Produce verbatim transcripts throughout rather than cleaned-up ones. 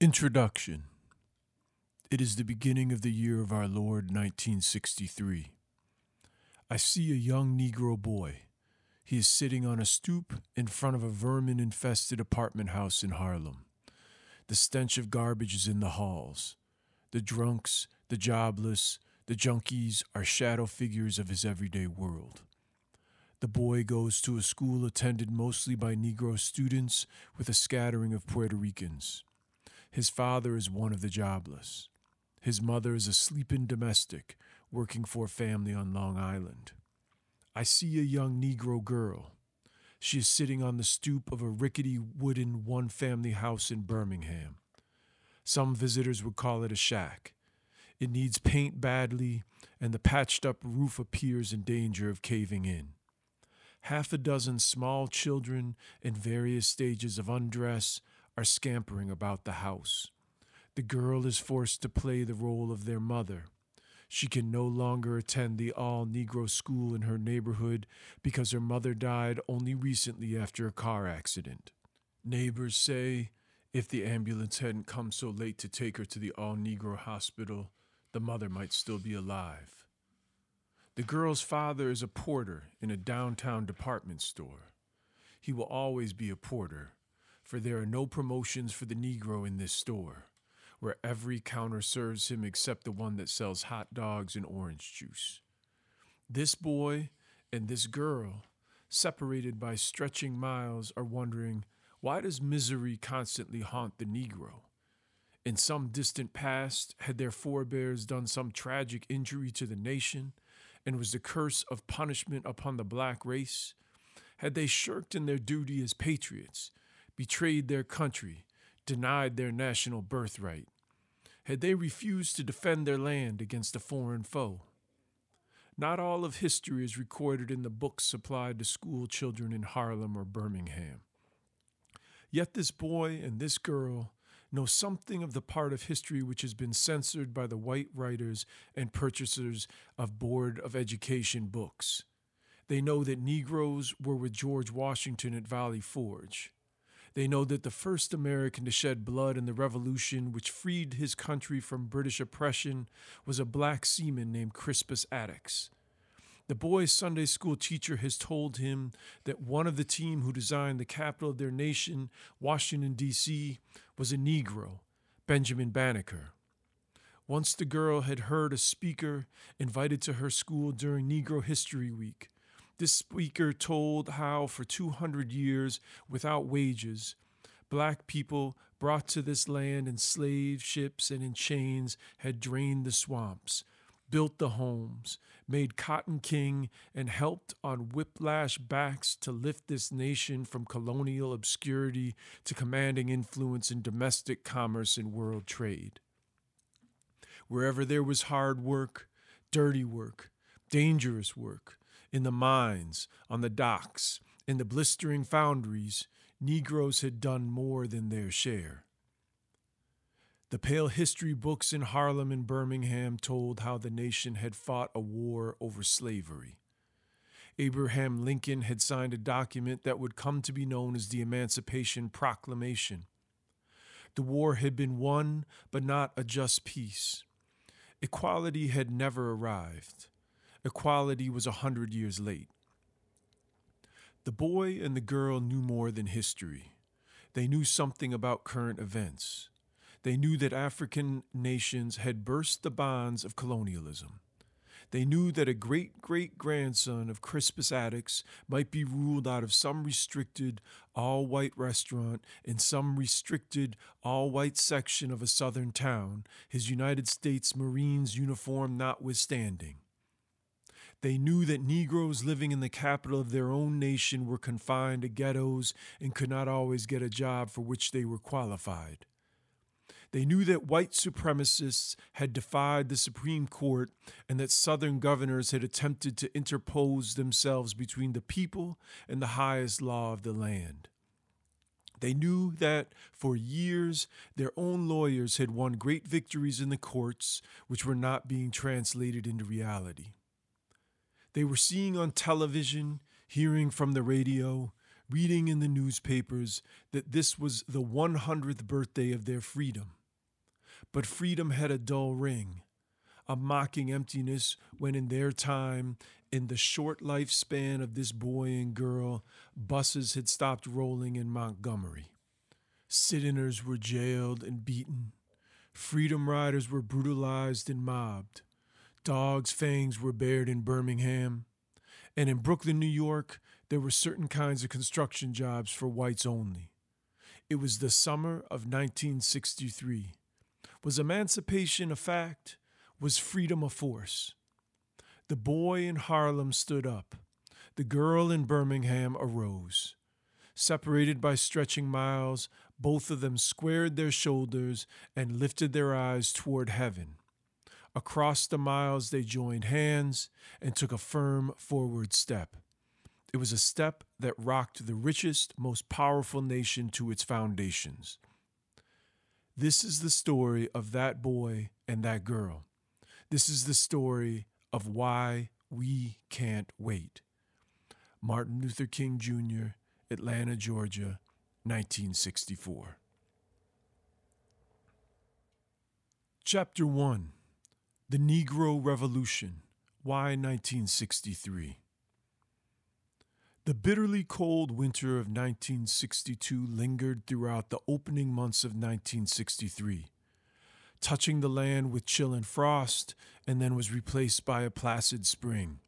Introduction. It is the beginning of the year of our Lord, nineteen sixty-three. I see a young Negro boy. He is sitting on a stoop in front of a vermin-infested apartment house in Harlem. The stench of garbage is in the halls. The drunks, the jobless, the junkies are shadow figures of his everyday world. The boy goes to a school attended mostly by Negro students with a scattering of Puerto Ricans. His father is one of the jobless. His mother is a sleeping domestic working for a family on Long Island. I see a young Negro girl. She is sitting on the stoop of a rickety wooden one-family house in Birmingham. Some visitors would call it a shack. It needs paint badly, and the patched-up roof appears in danger of caving in. Half a dozen small children in various stages of undress are scampering about the house. The girl is forced to play the role of their mother. She can no longer attend the all-Negro school in her neighborhood because her mother died only recently after a car accident. Neighbors say, if the ambulance hadn't come so late to take her to the all-Negro hospital, the mother might still be alive. The girl's father is a porter in a downtown department store. He will always be a porter, for there are no promotions for the Negro in this store, where every counter serves him except the one that sells hot dogs and orange juice. This boy and this girl, separated by stretching miles, are wondering, why does misery constantly haunt the Negro? In some distant past, had their forebears done some tragic injury to the nation, and was the curse of punishment upon the black race? Had they shirked in their duty as patriots, betrayed their country, denied their national birthright? Had they refused to defend their land against a foreign foe? Not all of history is recorded in the books supplied to school children in Harlem or Birmingham. Yet this boy and this girl know something of the part of history which has been censored by the white writers and purchasers of Board of Education books. They know that Negroes were with George Washington at Valley Forge. They know that the first American to shed blood in the Revolution, which freed his country from British oppression, was a black seaman named Crispus Attucks. The boy's Sunday school teacher has told him that one of the team who designed the capital of their nation, Washington, D C, was a Negro, Benjamin Banneker. Once the girl had heard a speaker invited to her school during Negro History Week. This speaker told how, for two hundred years, without wages, black people brought to this land in slave ships and in chains had drained the swamps, built the homes, made cotton king, and helped on whiplash backs to lift this nation from colonial obscurity to commanding influence in domestic commerce and world trade. Wherever there was hard work, dirty work, dangerous work, in the mines, on the docks, in the blistering foundries, Negroes had done more than their share. The pale history books in Harlem and Birmingham told how the nation had fought a war over slavery. Abraham Lincoln had signed a document that would come to be known as the Emancipation Proclamation. The war had been won, but not a just peace. Equality had never arrived. Equality was a hundred years late. The boy and the girl knew more than history. They knew something about current events. They knew that African nations had burst the bonds of colonialism. They knew that a great-great-grandson of Crispus Attucks might be ruled out of some restricted, all-white restaurant in some restricted, all-white section of a southern town, his United States Marines uniform notwithstanding. They knew that Negroes living in the capital of their own nation were confined to ghettos and could not always get a job for which they were qualified. They knew that white supremacists had defied the Supreme Court and that Southern governors had attempted to interpose themselves between the people and the highest law of the land. They knew that, for years, their own lawyers had won great victories in the courts, which were not being translated into reality. They were seeing on television, hearing from the radio, reading in the newspapers that this was the one hundredth birthday of their freedom. But freedom had a dull ring, a mocking emptiness when in their time, in the short lifespan of this boy and girl, buses had stopped rolling in Montgomery. Sit-inners were jailed and beaten. Freedom riders were brutalized and mobbed. Dogs' fangs were bared in Birmingham. And in Brooklyn, New York, there were certain kinds of construction jobs for whites only. It was the summer of nineteen sixty-three. Was emancipation a fact? Was freedom a force? The boy in Harlem stood up. The girl in Birmingham arose. Separated by stretching miles, both of them squared their shoulders and lifted their eyes toward heaven. Across the miles, they joined hands and took a firm forward step. It was a step that rocked the richest, most powerful nation to its foundations. This is the story of that boy and that girl. This is the story of why we can't wait. Martin Luther King Junior, Atlanta, Georgia, nineteen sixty-four. Chapter one. The Negro Revolution. Why nineteen sixty-three? The bitterly cold winter of nineteen sixty-two lingered throughout the opening months of nineteen sixty-three, touching the land with chill and frost, and then was replaced by a placid spring.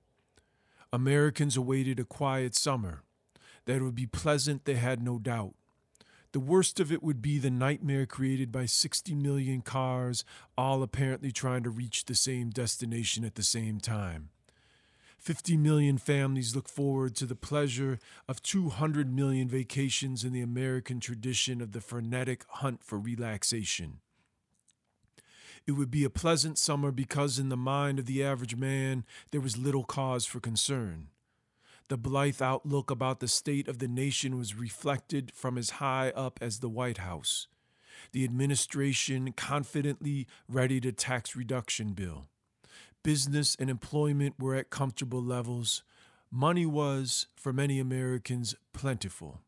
Americans awaited a quiet summer. That it would be pleasant, they had no doubt. The worst of it would be the nightmare created by sixty million cars, all apparently trying to reach the same destination at the same time. fifty million families look forward to the pleasure of two hundred million vacations in the American tradition of the frenetic hunt for relaxation. It would be a pleasant summer because in the mind of the average man, there was little cause for concern. The blithe outlook about the state of the nation was reflected from as high up as the White House, the administration confidently readied a tax reduction bill. Business and employment were at comfortable levels. Money was, for many Americans, plentiful.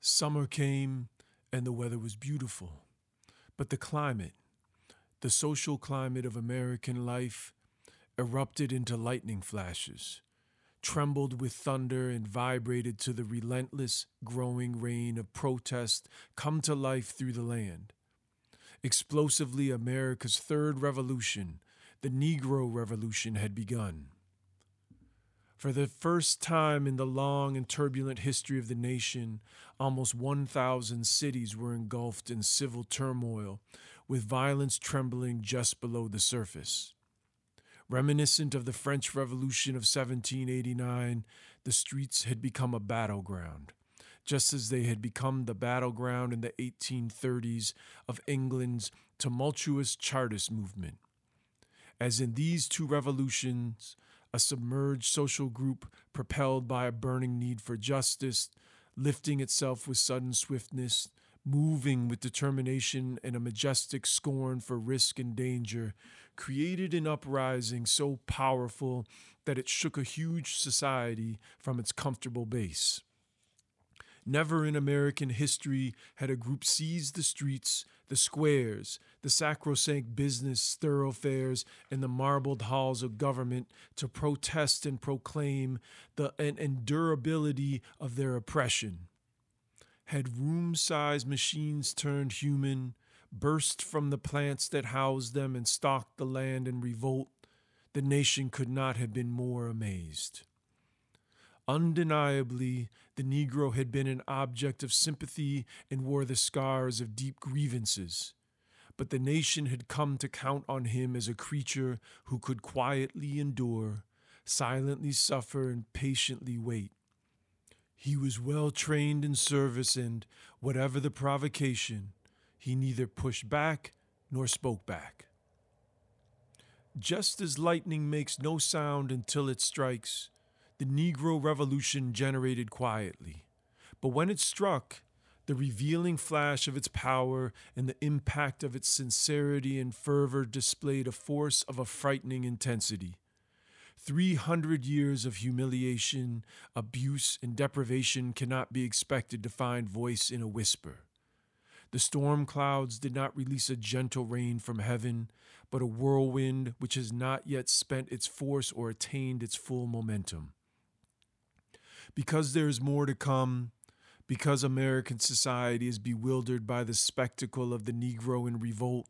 Summer came and the weather was beautiful, but the climate, the social climate of American life, erupted into lightning flashes, trembled with thunder and vibrated to the relentless, growing rain of protest come to life through the land. Explosively, America's third revolution, the Negro Revolution, had begun. For the first time in the long and turbulent history of the nation, almost one thousand cities were engulfed in civil turmoil, with violence trembling just below the surface. Reminiscent of the French Revolution of seventeen eighty-nine, the streets had become a battleground, just as they had become the battleground in the eighteen thirties of England's tumultuous Chartist movement. As in these two revolutions, a submerged social group propelled by a burning need for justice, lifting itself with sudden swiftness, moving with determination and a majestic scorn for risk and danger, created an uprising so powerful that it shook a huge society from its comfortable base. Never in American history had a group seized the streets, the squares, the sacrosanct business thoroughfares, and the marbled halls of government to protest and proclaim the endurability of their oppression. Had room-sized machines turned human, burst from the plants that housed them and stalked the land in revolt, the nation could not have been more amazed. Undeniably, the Negro had been an object of sympathy and wore the scars of deep grievances, but the nation had come to count on him as a creature who could quietly endure, silently suffer, and patiently wait. He was well trained in service and, whatever the provocation, he neither pushed back nor spoke back. Just as lightning makes no sound until it strikes, the Negro Revolution generated quietly. But when it struck, the revealing flash of its power and the impact of its sincerity and fervor displayed a force of a frightening intensity. three hundred years of humiliation, abuse, and deprivation cannot be expected to find voice in a whisper. The storm clouds did not release a gentle rain from heaven, but a whirlwind which has not yet spent its force or attained its full momentum. Because there is more to come, because American society is bewildered by the spectacle of the Negro in revolt,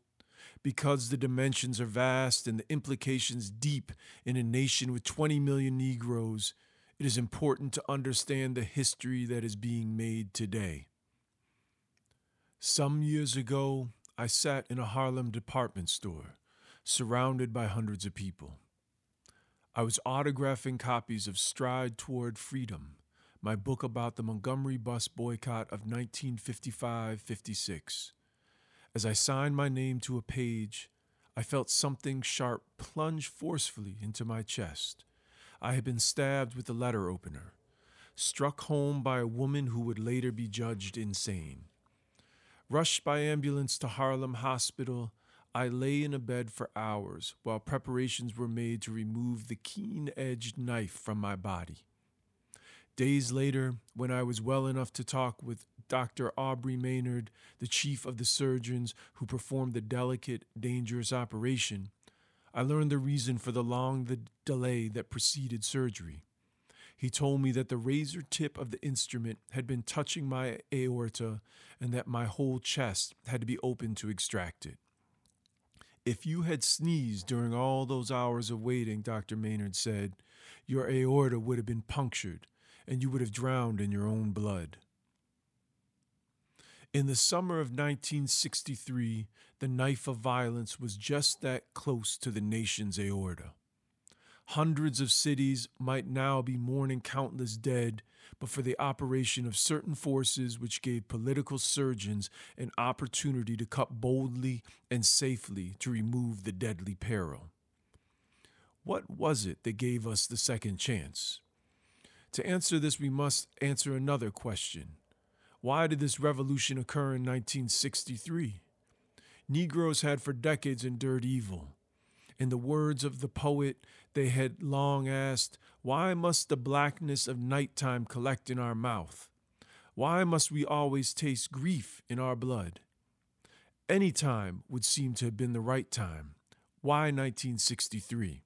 because the dimensions are vast and the implications deep in a nation with twenty million Negroes, it is important to understand the history that is being made today. Some years ago, I sat in a Harlem department store, surrounded by hundreds of people. I was autographing copies of Stride Toward Freedom, my book about the Montgomery bus boycott of nineteen fifty-five fifty-six. As I signed my name to a page, I felt something sharp plunge forcefully into my chest. I had been stabbed with a letter opener, struck home by a woman who would later be judged insane. Rushed by ambulance to Harlem Hospital, I lay in a bed for hours while preparations were made to remove the keen-edged knife from my body. Days later, when I was well enough to talk with Doctor Aubrey Maynard, the chief of the surgeons who performed the delicate, dangerous operation, I learned the reason for the long delay that preceded surgery. He told me that the razor tip of the instrument had been touching my aorta and that my whole chest had to be opened to extract it. If you had sneezed during all those hours of waiting, Doctor Maynard said, your aorta would have been punctured and you would have drowned in your own blood. In the summer of nineteen sixty-three, the knife of violence was just that close to the nation's aorta. Hundreds of cities might now be mourning countless dead, but for the operation of certain forces which gave political surgeons an opportunity to cut boldly and safely to remove the deadly peril. What was it that gave us the second chance? To answer this, we must answer another question. Why did this revolution occur in nineteen sixty-three? Negroes had for decades endured evil. In the words of the poet, they had long asked, why must the blackness of nighttime collect in our mouth? Why must we always taste grief in our blood? Any time would seem to have been the right time. Why nineteen sixty-three?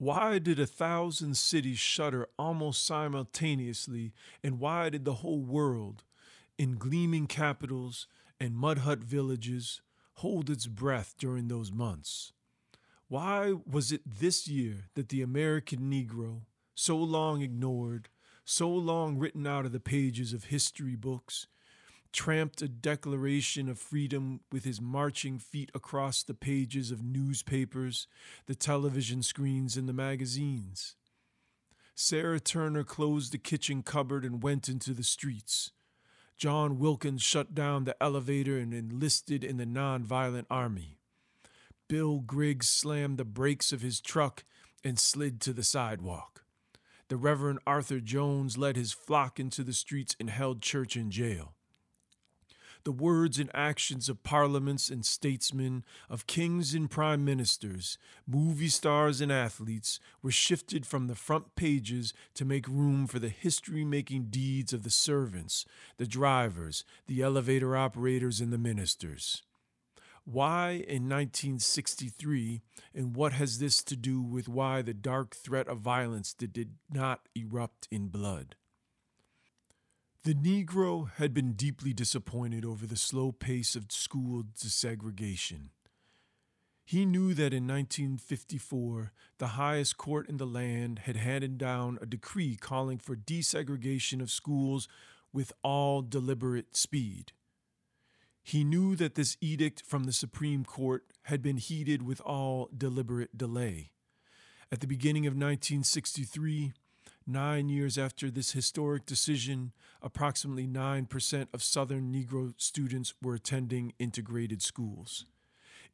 Why did a thousand cities shudder almost simultaneously, and why did the whole world, in gleaming capitals and mud hut villages, hold its breath during those months? Why was it this year that the American Negro, so long ignored, so long written out of the pages of history books, tramped a declaration of freedom with his marching feet across the pages of newspapers, the television screens, and the magazines? Sarah Turner closed the kitchen cupboard and went into the streets. John Wilkins shut down the elevator and enlisted in the nonviolent army. Bill Griggs slammed the brakes of his truck and slid to the sidewalk. The Reverend Arthur Jones led his flock into the streets and held church and jail. The words and actions of parliaments and statesmen, of kings and prime ministers, movie stars and athletes were shifted from the front pages to make room for the history-making deeds of the servants, the drivers, the elevator operators, and the ministers. Why in nineteen sixty-three, and what has this to do with why the dark threat of violence did, did not erupt in blood? The Negro had been deeply disappointed over the slow pace of school desegregation. He knew that in nineteen fifty-four, the highest court in the land had handed down a decree calling for desegregation of schools with all deliberate speed. He knew that this edict from the Supreme Court had been heeded with all deliberate delay. At the beginning of nineteen sixty-three, nine years after this historic decision, approximately nine percent of Southern Negro students were attending integrated schools.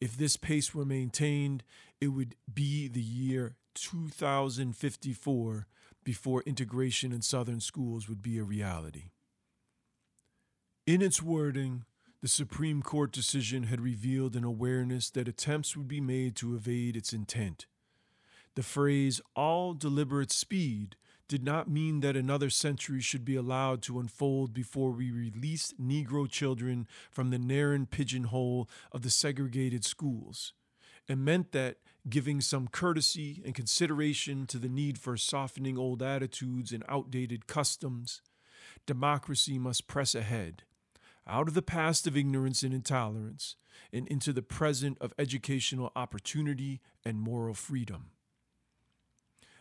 If this pace were maintained, it would be the year two thousand fifty-four before integration in Southern schools would be a reality. In its wording, the Supreme Court decision had revealed an awareness that attempts would be made to evade its intent. The phrase "all deliberate speed" did not mean that another century should be allowed to unfold before we released Negro children from the narrow pigeonhole of the segregated schools. It meant that, giving some courtesy and consideration to the need for softening old attitudes and outdated customs, democracy must press ahead, out of the past of ignorance and intolerance, and into the present of educational opportunity and moral freedom.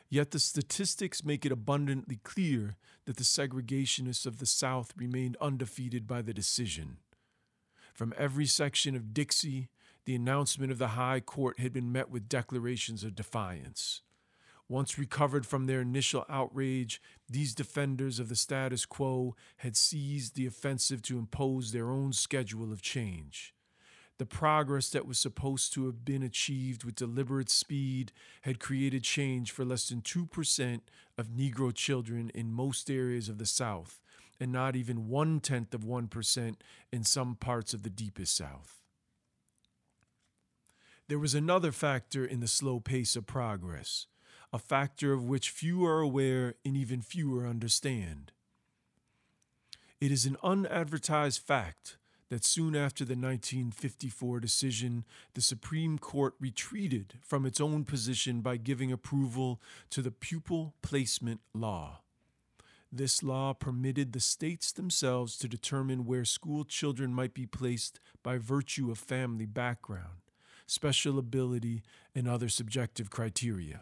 Yet the statistics make it abundantly clear that the segregationists of the South remained undefeated by the decision. From every section of Dixie, the announcement of the High Court had been met with declarations of defiance. Once recovered from their initial outrage, these defenders of the status quo had seized the offensive to impose their own schedule of change. The progress that was supposed to have been achieved with deliberate speed had created change for less than two percent of Negro children in most areas of the South, and not even one-tenth of one percent in some parts of the deepest South. There was another factor in the slow pace of progress, a factor of which few are aware and even fewer understand. It is an unadvertised fact that soon after the nineteen fifty-four decision, the Supreme Court retreated from its own position by giving approval to the Pupil Placement Law. This law permitted the states themselves to determine where school children might be placed by virtue of family background, special ability, and other subjective criteria.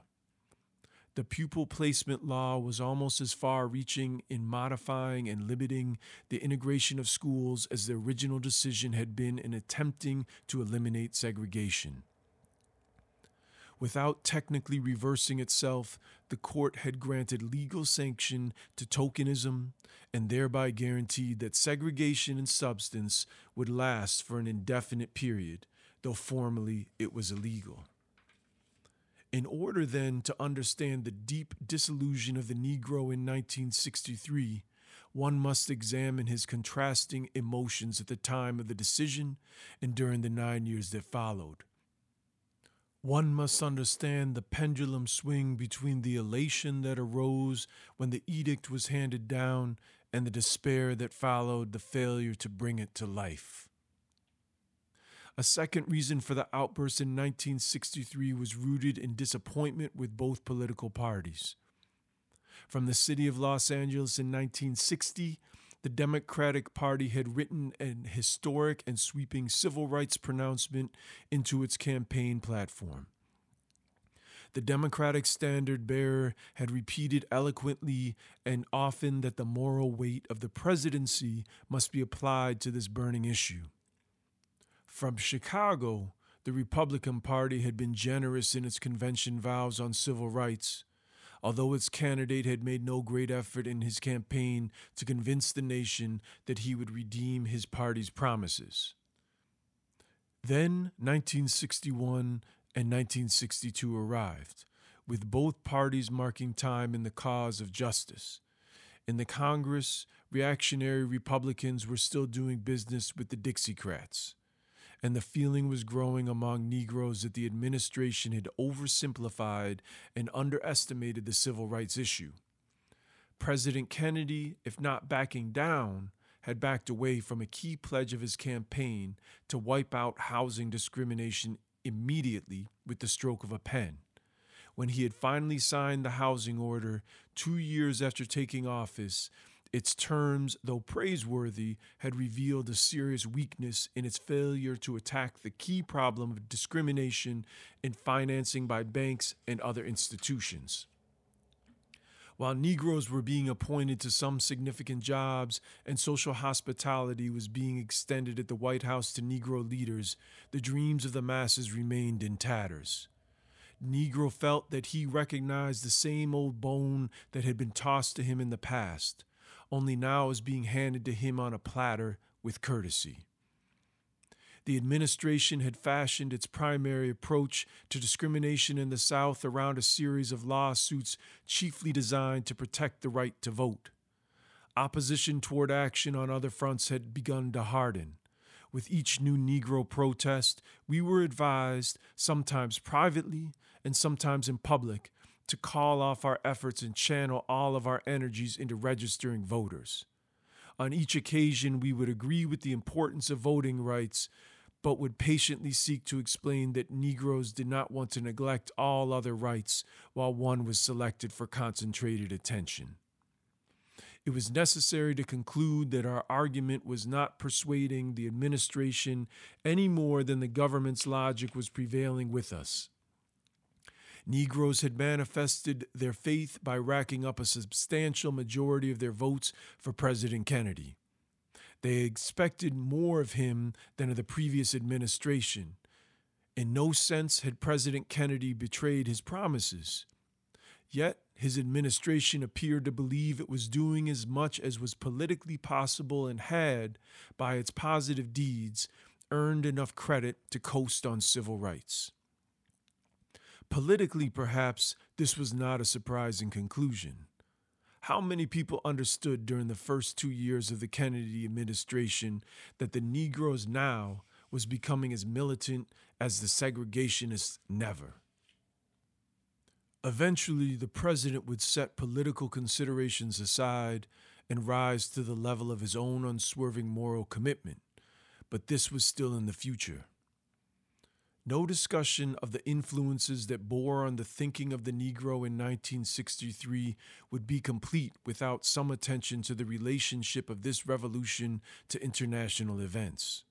The Pupil Placement Law was almost as far-reaching in modifying and limiting the integration of schools as the original decision had been in attempting to eliminate segregation. Without technically reversing itself, the court had granted legal sanction to tokenism and thereby guaranteed that segregation in substance would last for an indefinite period, though formally it was illegal. In order, then, to understand the deep disillusion of the Negro in nineteen sixty-three, one must examine his contrasting emotions at the time of the decision and during the nine years that followed. One must understand the pendulum swing between the elation that arose when the edict was handed down and the despair that followed the failure to bring it to life. A second reason for the outburst in nineteen sixty-three was rooted in disappointment with both political parties. From the city of Los Angeles in nineteen sixty, the Democratic Party had written an historic and sweeping civil rights pronouncement into its campaign platform. The Democratic standard bearer had repeated eloquently and often that the moral weight of the presidency must be applied to this burning issue. From Chicago, the Republican Party had been generous in its convention vows on civil rights, although its candidate had made no great effort in his campaign to convince the nation that he would redeem his party's promises. Then nineteen sixty-one and nineteen sixty-two arrived, with both parties marking time in the cause of justice. In the Congress, reactionary Republicans were still doing business with the Dixiecrats, and the feeling was growing among Negroes that the administration had oversimplified and underestimated the civil rights issue. President Kennedy, if not backing down, had backed away from a key pledge of his campaign to wipe out housing discrimination immediately with the stroke of a pen. When he had finally signed the housing order, two years after taking office, its terms, though praiseworthy, had revealed a serious weakness in its failure to attack the key problem of discrimination in financing by banks and other institutions. While Negroes were being appointed to some significant jobs and social hospitality was being extended at the White House to Negro leaders, the dreams of the masses remained in tatters. Negro felt that he recognized the same old bone that had been tossed to him in the past, only now is being handed to him on a platter with courtesy. The administration had fashioned its primary approach to discrimination in the South around a series of lawsuits chiefly designed to protect the right to vote. Opposition toward action on other fronts had begun to harden, With each new Negro protest, we were advised, sometimes privately and sometimes in public, to call off our efforts and channel all of our energies into registering voters. On each occasion, we would agree with the importance of voting rights, but would patiently seek to explain that Negroes did not want to neglect all other rights while one was selected for concentrated attention. It was necessary to conclude that our argument was not persuading the administration any more than the government's logic was prevailing with us. Negroes had manifested their faith by racking up a substantial majority of their votes for President Kennedy. They expected more of him than of the previous administration. In no sense had President Kennedy betrayed his promises. Yet, his administration appeared to believe it was doing as much as was politically possible and had, by its positive deeds, earned enough credit to coast on civil rights. Politically, perhaps, this was not a surprising conclusion. How many people understood during the first two years of the Kennedy administration that the Negroes now was becoming as militant as the segregationists never? Eventually, the president would set political considerations aside and rise to the level of his own unswerving moral commitment, but this was still in the future. No discussion of the influences that bore on the thinking of the Negro in nineteen sixty-three would be complete without some attention to the relationship of this revolution to international events.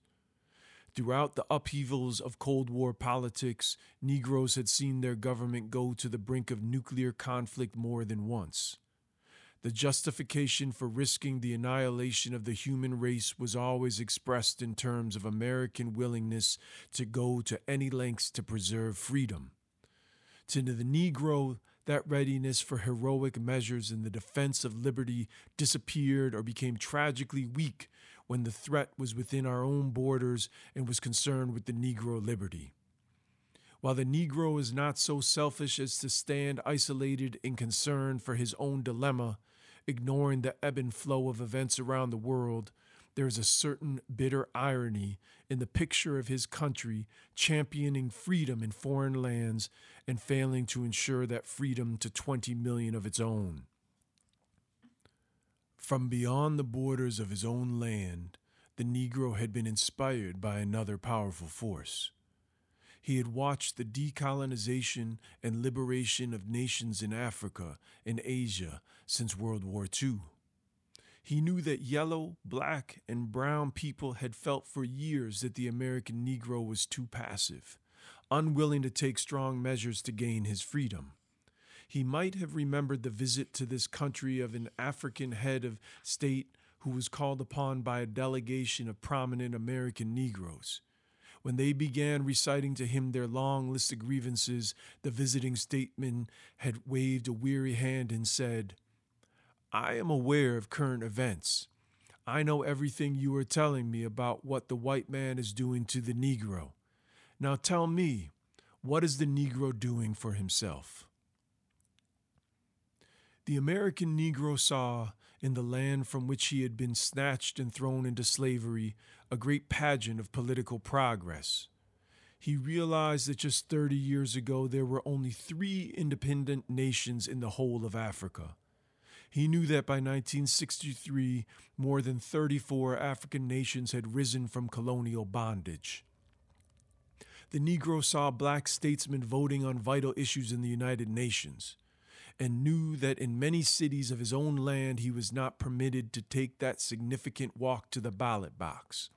Throughout the upheavals of Cold War politics, Negroes had seen their government go to the brink of nuclear conflict more than once. The justification for risking the annihilation of the human race was always expressed in terms of American willingness to go to any lengths to preserve freedom. To the Negro, that readiness for heroic measures in the defense of liberty disappeared or became tragically weak when the threat was within our own borders and was concerned with the Negro liberty. While the Negro is not so selfish as to stand isolated in concern for his own dilemma, ignoring the ebb and flow of events around the world, there is a certain bitter irony in the picture of his country championing freedom in foreign lands and failing to ensure that freedom to twenty million of its own. From beyond the borders of his own land, the Negro had been inspired by another powerful force. He had watched the decolonization and liberation of nations in Africa and Asia since World War Two. He knew that yellow, black, and brown people had felt for years that the American Negro was too passive, unwilling to take strong measures to gain his freedom. He might have remembered the visit to this country of an African head of state who was called upon by a delegation of prominent American Negroes. When they began reciting to him their long list of grievances, the visiting statesman had waved a weary hand and said, "I am aware of current events. I know everything you are telling me about what the white man is doing to the Negro. Now tell me, what is the Negro doing for himself?" The American Negro saw, in the land from which he had been snatched and thrown into slavery, a great pageant of political progress. He realized that just thirty years ago there were only three independent nations in the whole of Africa. He knew that by nineteen sixty-three, more than thirty-four African nations had risen from colonial bondage. The Negro saw black statesmen voting on vital issues in the United Nations, and knew that in many cities of his own land he was not permitted to take that significant walk to the ballot box.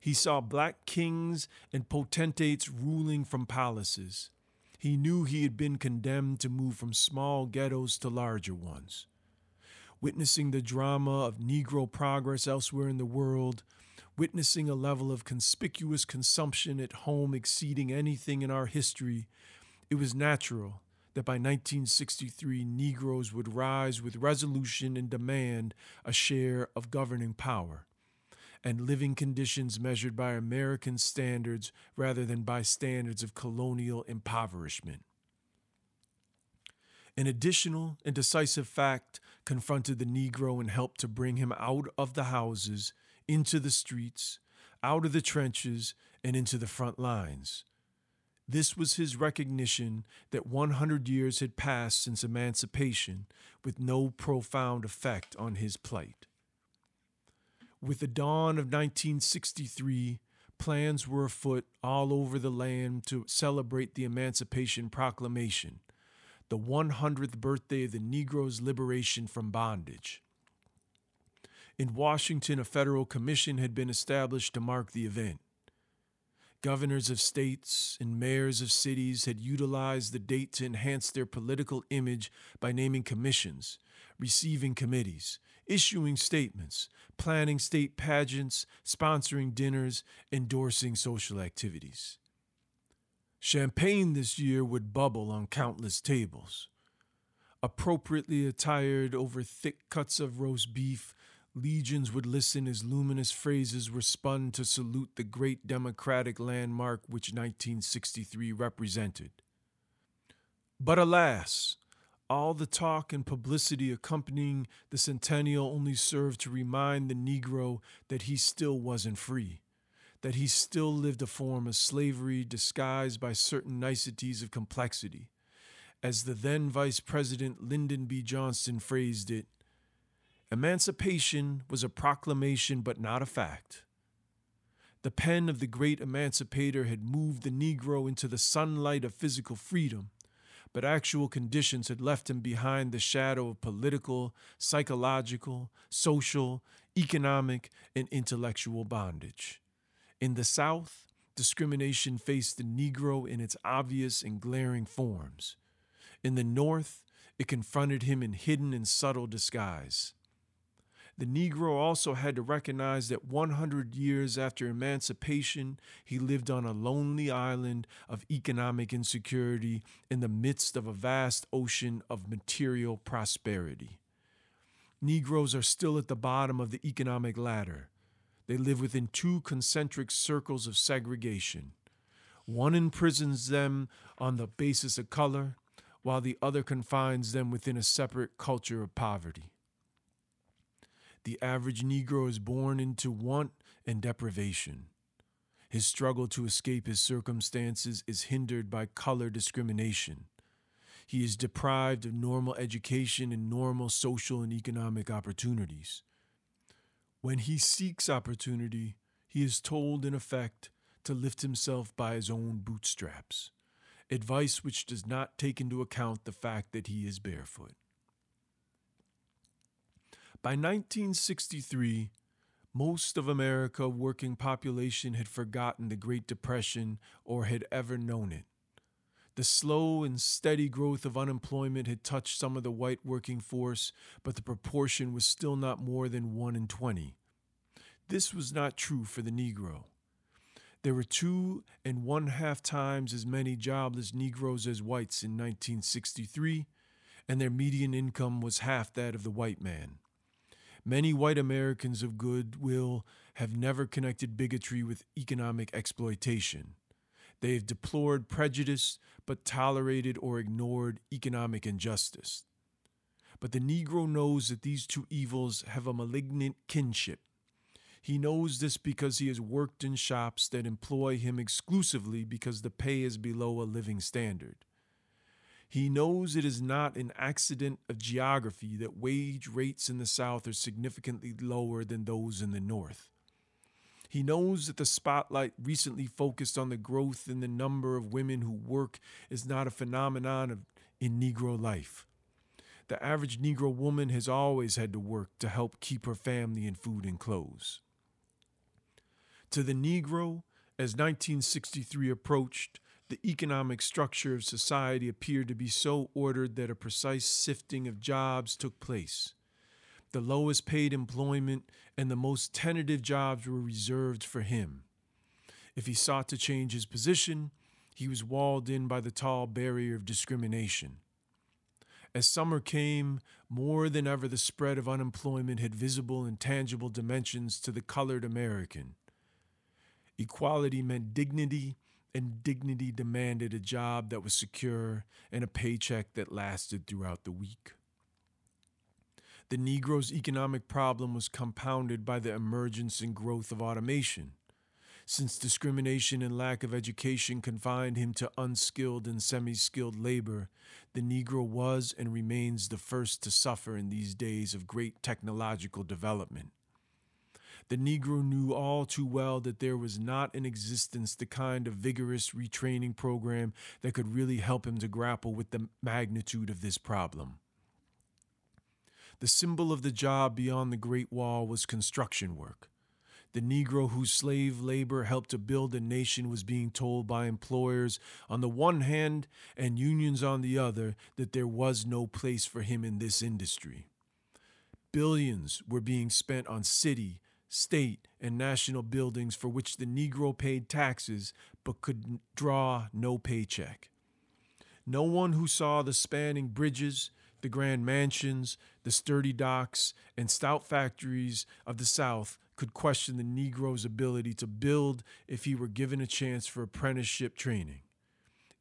He saw black kings and potentates ruling from palaces. He knew he had been condemned to move from small ghettos to larger ones. Witnessing the drama of Negro progress elsewhere in the world, witnessing a level of conspicuous consumption at home exceeding anything in our history, it was natural that by nineteen sixty-three, Negroes would rise with resolution and demand a share of governing power, and living conditions measured by American standards rather than by standards of colonial impoverishment. An additional and decisive fact confronted the Negro and helped to bring him out of the houses, into the streets, out of the trenches and into the front lines. This was his recognition that one hundred years had passed since emancipation with no profound effect on his plight. With the dawn of nineteen sixty-three, plans were afoot all over the land to celebrate the Emancipation Proclamation, the one hundredth birthday of the Negro's liberation from bondage. In Washington, a federal commission had been established to mark the event. Governors of states and mayors of cities had utilized the date to enhance their political image by naming commissions, receiving committees, issuing statements, planning state pageants, sponsoring dinners, endorsing social activities. Champagne this year would bubble on countless tables. Appropriately attired over thick cuts of roast beef, legions would listen as luminous phrases were spun to salute the great democratic landmark which nineteen sixty-three represented. But alas, all the talk and publicity accompanying the centennial only served to remind the Negro that he still wasn't free, that he still lived a form of slavery disguised by certain niceties of complexity. As the then Vice President Lyndon B. Johnson phrased it, "Emancipation was a proclamation, but not a fact." The pen of the great emancipator had moved the Negro into the sunlight of physical freedom, but actual conditions had left him behind the shadow of political, psychological, social, economic, and intellectual bondage. In the South, discrimination faced the Negro in its obvious and glaring forms. In the North, it confronted him in hidden and subtle disguise. The Negro also had to recognize that one hundred years after emancipation, he lived on a lonely island of economic insecurity in the midst of a vast ocean of material prosperity. Negroes are still at the bottom of the economic ladder. They live within two concentric circles of segregation. One imprisons them on the basis of color, while the other confines them within a separate culture of poverty. The average Negro is born into want and deprivation. His struggle to escape his circumstances is hindered by color discrimination. He is deprived of normal education and normal social and economic opportunities. When he seeks opportunity, he is told, in effect, to lift himself by his own bootstraps, advice which does not take into account the fact that he is barefoot. By nineteen sixty-three, most of America's working population had forgotten the Great Depression or had ever known it. The slow and steady growth of unemployment had touched some of the white working force, but the proportion was still not more than one in twenty. This was not true for the Negro. There were two and one-half times as many jobless Negroes as whites in nineteen sixty-three, and their median income was half that of the white man. Many white Americans of goodwill have never connected bigotry with economic exploitation. They have deplored prejudice, but tolerated or ignored economic injustice. But the Negro knows that these two evils have a malignant kinship. He knows this because he has worked in shops that employ him exclusively because the pay is below a living standard. He knows it is not an accident of geography that wage rates in the South are significantly lower than those in the North. He knows that the spotlight recently focused on the growth in the number of women who work is not a phenomenon of, in Negro life. The average Negro woman has always had to work to help keep her family in food and clothes. To the Negro, as nineteen sixty-three approached, the economic structure of society appeared to be so ordered that a precise sifting of jobs took place. The lowest paid employment and the most tentative jobs were reserved for him. If he sought to change his position, he was walled in by the tall barrier of discrimination. As summer came, more than ever the spread of unemployment had visible and tangible dimensions to the colored American. Equality meant dignity, and dignity demanded a job that was secure and a paycheck that lasted throughout the week. The Negro's economic problem was compounded by the emergence and growth of automation. since discrimination and lack of education confined him to unskilled and semi-skilled labor, the Negro was and remains the first to suffer in these days of great technological development. The Negro knew all too well that there was not in existence the kind of vigorous retraining program that could really help him to grapple with the magnitude of this problem. The symbol of the job beyond the Great Wall was construction work. The Negro whose slave labor helped to build a nation was being told by employers on the one hand and unions on the other that there was no place for him in this industry. Billions were being spent on city, state, and national buildings for which the Negro paid taxes but could draw no paycheck. No one who saw the spanning bridges, the grand mansions, the sturdy docks, and stout factories of the South could question the Negro's ability to build if he were given a chance for apprenticeship training.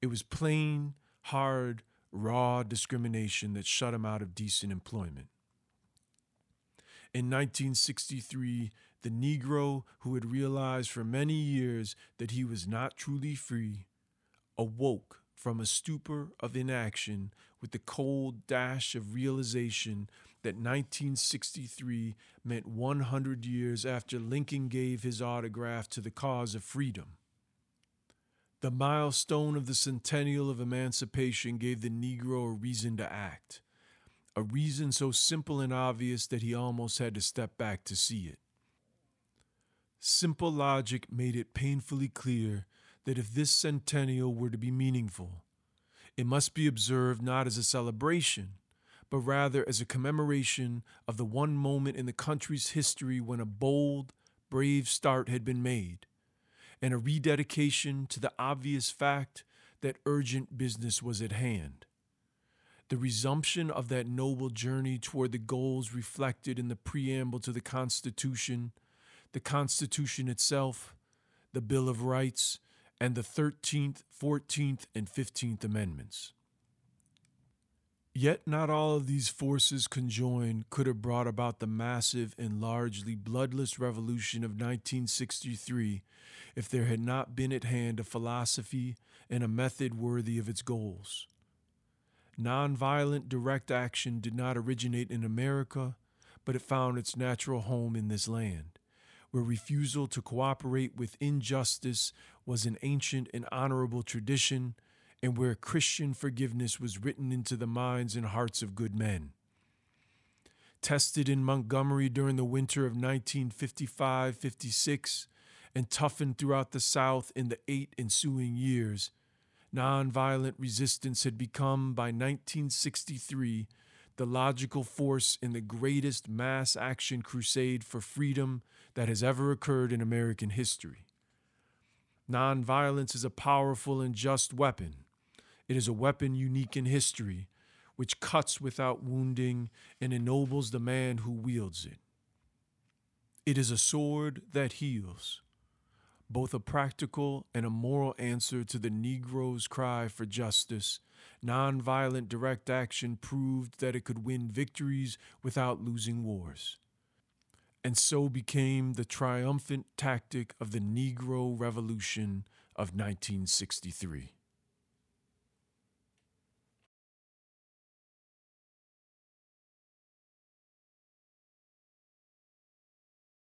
It was plain, hard, raw discrimination that shut him out of decent employment. In nineteen sixty-three, the Negro, who had realized for many years that he was not truly free, awoke from a stupor of inaction with the cold dash of realization that nineteen sixty-three meant one hundred years after Lincoln gave his autograph to the cause of freedom. The milestone of the centennial of emancipation gave the Negro a reason to act, a reason so simple and obvious that he almost had to step back to see it. Simple logic made it painfully clear that if this centennial were to be meaningful, it must be observed not as a celebration, but rather as a commemoration of the one moment in the country's history when a bold, brave start had been made, and a rededication to the obvious fact that urgent business was at hand. The resumption of that noble journey toward the goals reflected in the preamble to the Constitution, the Constitution itself, the Bill of Rights, and the thirteenth, fourteenth, and fifteenth Amendments. Yet not all of these forces conjoined could have brought about the massive and largely bloodless revolution of nineteen sixty-three if there had not been at hand a philosophy and a method worthy of its goals. Nonviolent direct action did not originate in America, but it found its natural home in this land, where refusal to cooperate with injustice was an ancient and honorable tradition, and where Christian forgiveness was written into the minds and hearts of good men. Tested in Montgomery during the winter of nineteen fifty-five fifty-six and toughened throughout the South in the eight ensuing years, nonviolent resistance had become, by nineteen sixty-three, the logical force in the greatest mass action crusade for freedom that has ever occurred in American history. Nonviolence is a powerful and just weapon. It is a weapon unique in history, which cuts without wounding and ennobles the man who wields it. It is a sword that heals, both a practical and a moral answer to the Negro's cry for justice. Nonviolent direct action proved that it could win victories without losing wars, and so became the triumphant tactic of the Negro Revolution of nineteen sixty-three.